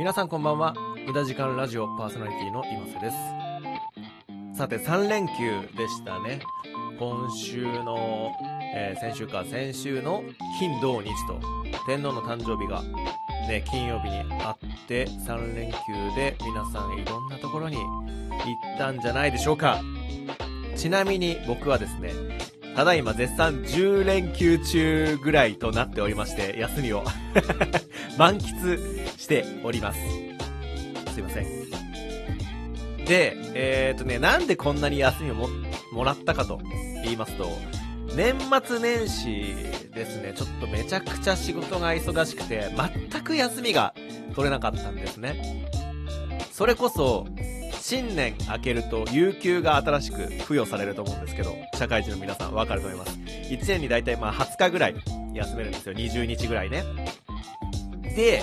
皆さんこんばんは。無駄時間ラジオパーソナリティの今瀬です。さて3連休でしたね。今週の、先週の金土日と天皇の誕生日が、ね、金曜日にあって3連休で皆さんいろんなところに行ったんじゃないでしょうか。ちなみに僕はですね、ただいま絶賛10連休中ぐらいとなっておりまして、休みを満喫しております。すいません。で、なんでこんなに休みをもらったかと言いますと、年末年始ですね、ちょっとめちゃくちゃ仕事が忙しくて全く休みが取れなかったんですね。それこそ新年明けると有給が新しく付与されると思うんですけど、社会人の皆さん分かると思います。1年にだいたい20日ぐらい休めるんですよ。20日ぐらいね。で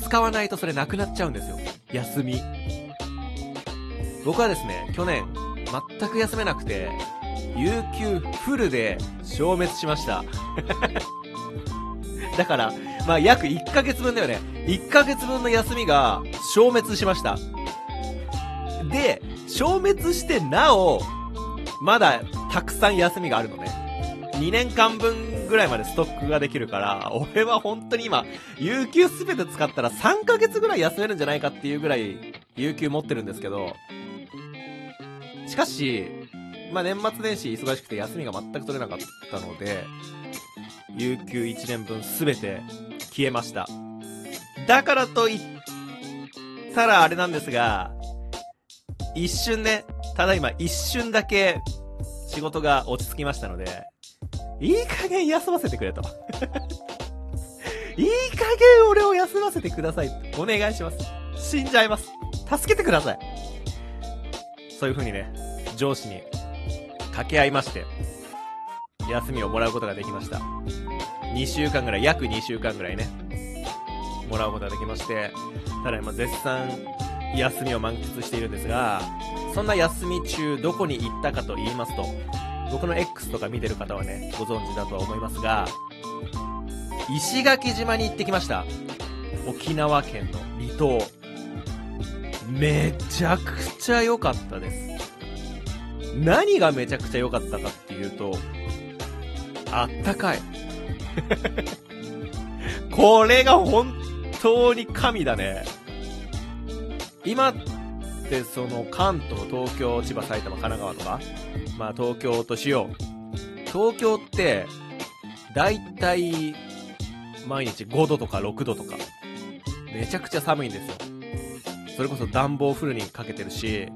使わないとそれなくなっちゃうんですよ、休み。僕はですね、去年全く休めなくて有給フルで消滅しましただから約1ヶ月分だよね。1ヶ月分の休みが消滅しました。で、消滅してなお、まだたくさん休みがあるのね。2年間分ぐらいまでストックができるから、俺は本当に今、有給すべて使ったら3ヶ月ぐらい休めるんじゃないかっていうぐらい、有給持ってるんですけど、しかし、年末年始忙しくて休みが全く取れなかったので、有給1年分すべて消えました。だからといったらあれなんですが、一瞬ね、ただ今一瞬だけ仕事が落ち着きましたので、いい加減休ませてくれといい加減俺を休ませてください、お願いします、死んじゃいます、助けてください。そういう風にね、上司に掛け合いまして休みをもらうことができました。約2週間ぐらいね、もらうことができまして、ただ今絶賛休みを満喫しているんですが、そんな休み中どこに行ったかと言いますと、僕の X とか見てる方はねご存知だとは思いますが、石垣島に行ってきました。沖縄県の離島、めちゃくちゃ良かったです。何がめちゃくちゃ良かったかっていうと、あったかいこれが本当に神だね。今ってその関東、東京、千葉、埼玉、神奈川とか、東京としよう。東京ってだいたい毎日5度とか6度とか、めちゃくちゃ寒いんですよ。それこそ暖房フルにかけてるし、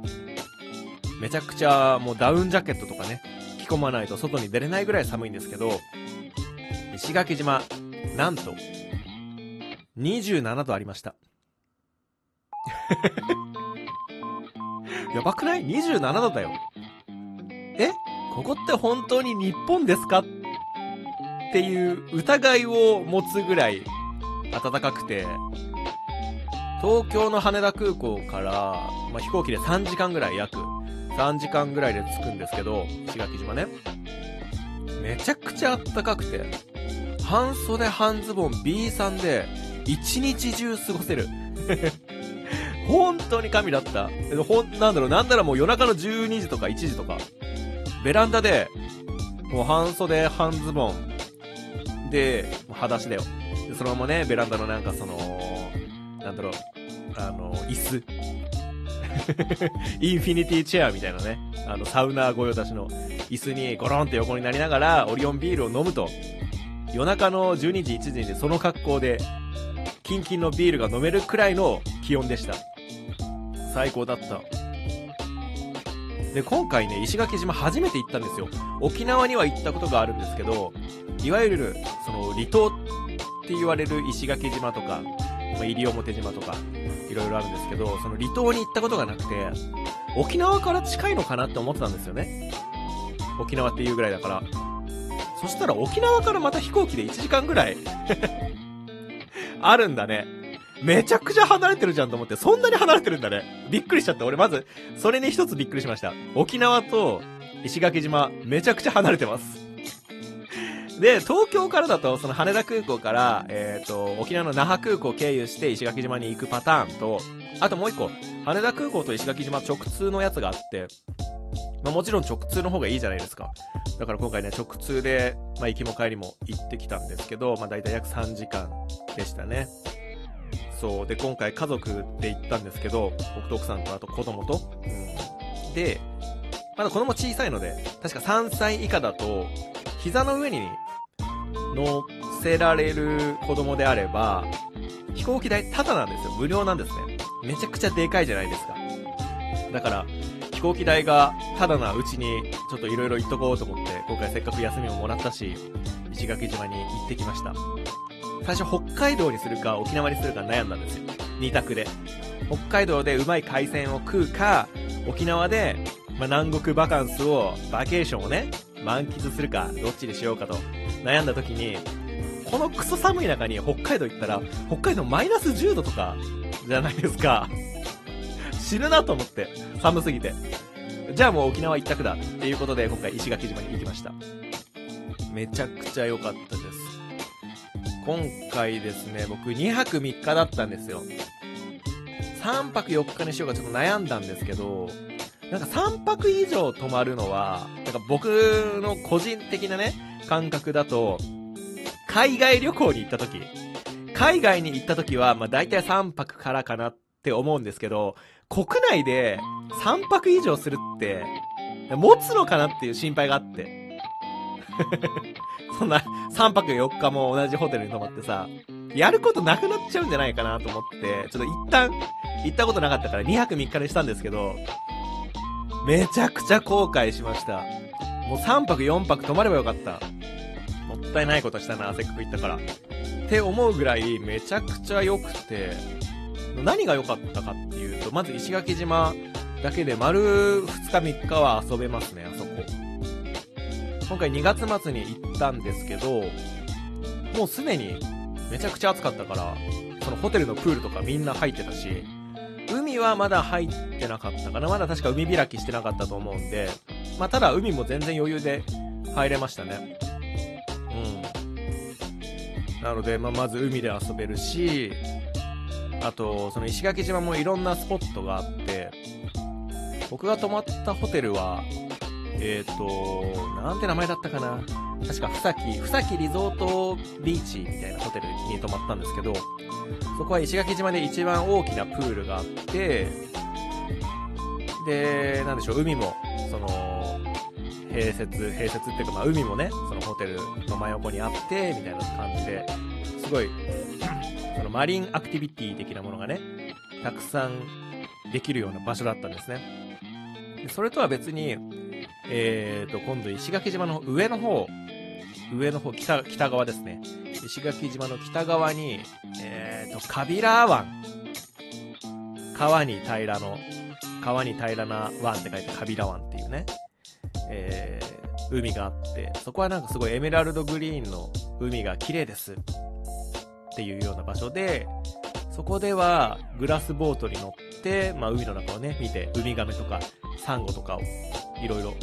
めちゃくちゃもうダウンジャケットとかね着込まないと外に出れないぐらい寒いんですけど、石垣島なんと27度ありました。やばくない？ 27 度だよ。ここって本当に日本ですかっていう疑いを持つぐらい暖かくて、東京の羽田空港から、飛行機で約3時間ぐらいで着くんですけど、石垣島ね、めちゃくちゃ暖かくて、半袖半ズボン B3 で一日中過ごせる本当に神だった。なんだろう、もう夜中の12時とか1時とか、ベランダで、もう半袖、半ズボン、で、裸足だよ。でそのままね、ベランダの椅子。インフィニティチェアみたいなね、サウナ御用達の椅子にゴロンって横になりながら、オリオンビールを飲むと、夜中の12時、1時にその格好で、キンキンのビールが飲めるくらいの気温でした。最高だった。で、今回ね、石垣島初めて行ったんですよ。沖縄には行ったことがあるんですけど、いわゆる、離島って言われる石垣島とか、西表島とか、いろいろあるんですけど、その離島に行ったことがなくて、沖縄から近いのかなって思ってたんですよね。沖縄っていうぐらいだから。そしたら沖縄からまた飛行機で1時間ぐらいあるんだね。めちゃくちゃ離れてるじゃんと思って、そんなに離れてるんだね。びっくりしちゃった。俺まず、それに一つびっくりしました。沖縄と石垣島、めちゃくちゃ離れてます。で、東京からだと、その羽田空港から、沖縄の那覇空港を経由して石垣島に行くパターンと、あともう一個、羽田空港と石垣島直通のやつがあって、まあもちろん直通の方がいいじゃないですか。だから今回ね、直通で、まあ行きも帰りも行ってきたんですけど、まあだいたい約3時間でしたね。そう。で、今回家族で行ったんですけど、僕と奥さんとあと子供と。で、まだ子供小さいので、確か3歳以下だと、膝の上に乗せられる子供であれば、飛行機代タダなんですよ。無料なんですね。めちゃくちゃでかいじゃないですか。だから、飛行機代がタダなうちに、ちょっといろいろ行っとこうと思って、今回せっかく休みももらったし、石垣島に行ってきました。最初、北海道にするか沖縄にするか悩んだんですよ。2択で。北海道でうまい海鮮を食うか、沖縄で、まあ、南国バカンスを、バケーションをね、満喫するか、どっちにしようかと悩んだ時に、このクソ寒い中に北海道行ったら、北海道マイナス10度とか、じゃないですか。死ぬなと思って、寒すぎて。じゃあもう沖縄一択だっていうことで、今回石垣島に行きました。めちゃくちゃ良かったです。今回ですね、僕2泊3日だったんですよ。3泊4日にしようかちょっと悩んだんですけど、なんか3泊以上泊まるのは、なんか僕の個人的なね、感覚だと、海外旅行に行った時、海外に行った時は、まあ大体3泊からかなって思うんですけど、国内で3泊以上するって、持つのかなっていう心配があって。そんな3泊4日も同じホテルに泊まってさ、やることなくなっちゃうんじゃないかなと思って、ちょっと一旦、行ったことなかったから2泊3日にしたんですけど、めちゃくちゃ後悔しました。もう3泊4泊泊まればよかった。もったいないことしたな、せっかく行ったから。って思うぐらいめちゃくちゃ良くて、何が良かったかっていうと、まず石垣島だけで丸2日3日は遊べますね、あそこ。今回2月末に行ったんですけど、もうすでにめちゃくちゃ暑かったから、そのホテルのプールとかみんな入ってたし、海はまだ入ってなかったかな。まだ確か海開きしてなかったと思うんで。まあ、ただ海も全然余裕で入れましたね。なので、まあ、まず海で遊べるし、あと、その石垣島もいろんなスポットがあって、僕が泊まったホテルは、なんて名前だったかな。確か、ふさきリゾートビーチみたいなホテルに泊まったんですけど、そこは石垣島で一番大きなプールがあって、で、なんでしょう、海も、その、併設っていうか、まあ海もね、そのホテルの真横にあって、みたいな感じで、すごい、そのマリンアクティビティ的なものがね、たくさんできるような場所だったんですね。それとは別に、今度石垣島の上の方、北側ですね。石垣島の北側に、カビラ湾。川に平らな湾って書いてカビラ湾っていうね、海があって、そこはなんかすごいエメラルドグリーンの海が綺麗ですっていうような場所で、そこではグラスボートに乗って、まあ海の中をね、見て、ウミガメとかサンゴとかをいろいろ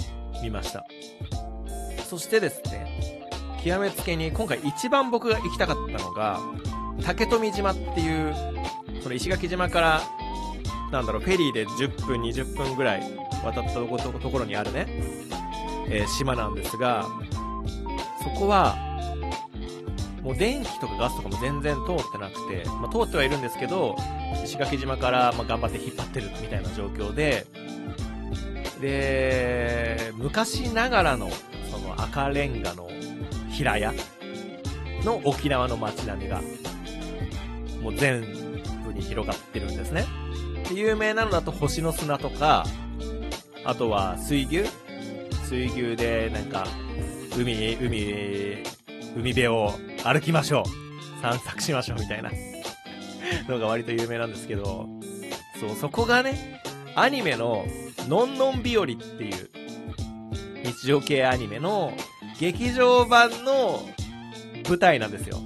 見ました。そしてですね、極めつけに今回一番僕が行きたかったのが、竹富島っていう、その石垣島から、なんだろう、フェリーで10分、20分ぐらい渡ったところにあるね、島なんですが、そこは、もう電気とかガスとかも全然通ってなくて、まあ、通ってはいるんですけど、石垣島からまあ頑張って引っ張ってるみたいな状況で、で、昔ながらの、その赤レンガの平屋の沖縄の街並みが、もう全部に広がってるんですね。で、有名なのだと星の砂とか、あとは水牛でなんか、海辺を歩きましょう。散策しましょうみたいなのが割と有名なんですけど、そう、そこがね、アニメののんのん日和っていう日常系アニメの劇場版の舞台なんですよ。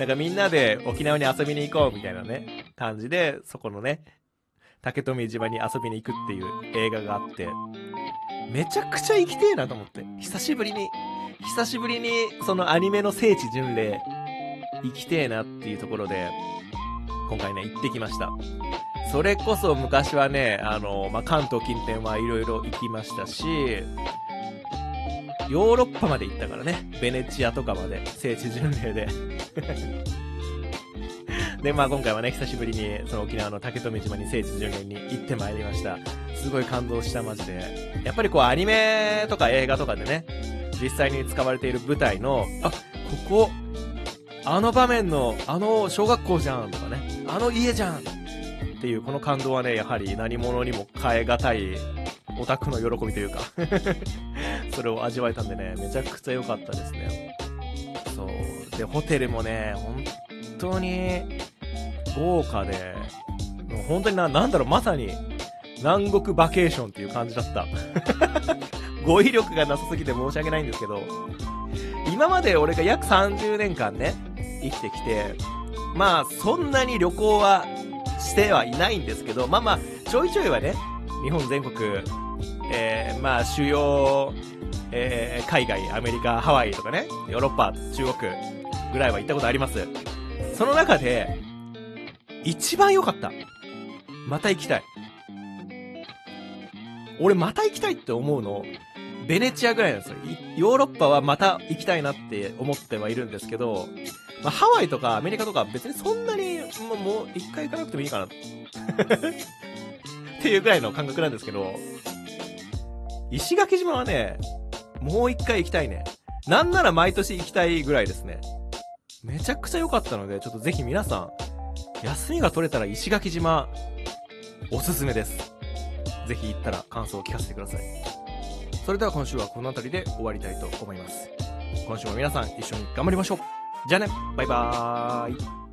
なんかみんなで沖縄に遊びに行こうみたいなね、感じで、そこのね、竹富島に遊びに行くっていう映画があって、めちゃくちゃ行きてえなと思って、久しぶりに久しぶりにそのアニメの聖地巡礼行きてえなっていうところで、今回ね、行ってきました。それこそ昔はね、まあ、関東近辺はいろいろ行きましたし、ヨーロッパまで行ったからね、ベネチアとかまで聖地巡礼でで、まあ今回はね、久しぶりにその沖縄の竹富島に聖地巡礼に行ってまいりました。すごい感動した、マジで。やっぱりこうアニメとか映画とかでね、実際に使われている舞台の、あ、ここあの場面のあの小学校じゃんとかね、あの家じゃんっていうこの感動はね、やはり何者にも代えがたいオタクの喜びというかそれを味わえたんでね、めちゃくちゃ良かったですね。そうで、ホテルもね、本当に豪華で、もう本当になんだろう、まさに南国バケーションっていう感じだった語彙力がなさすぎて申し訳ないんですけど、今まで俺が約30年間ね、生きてきて、まあそんなに旅行はしてはいないんですけど、まあまあちょいちょいはね、日本全国、まあ主要、海外、アメリカ、ハワイとかね、ヨーロッパ、中国ぐらいは行ったことあります。その中で一番良かった、また行きたい、俺また行きたいって思うのベネチアぐらいなんですよ。ヨーロッパはまた行きたいなって思ってはいるんですけど、まあ、ハワイとかアメリカとか別にそんなに、まあ、もう一回行かなくてもいいかなっていうぐらいの感覚なんですけど、石垣島はね、もう一回行きたいね。なんなら毎年行きたいぐらいですね。めちゃくちゃ良かったので、ちょっとぜひ皆さん、休みが取れたら石垣島、おすすめです。ぜひ行ったら感想を聞かせてください。それでは今週はこの辺りで終わりたいと思います。今週も皆さん一緒に頑張りましょう。じゃあね、バイバーイ。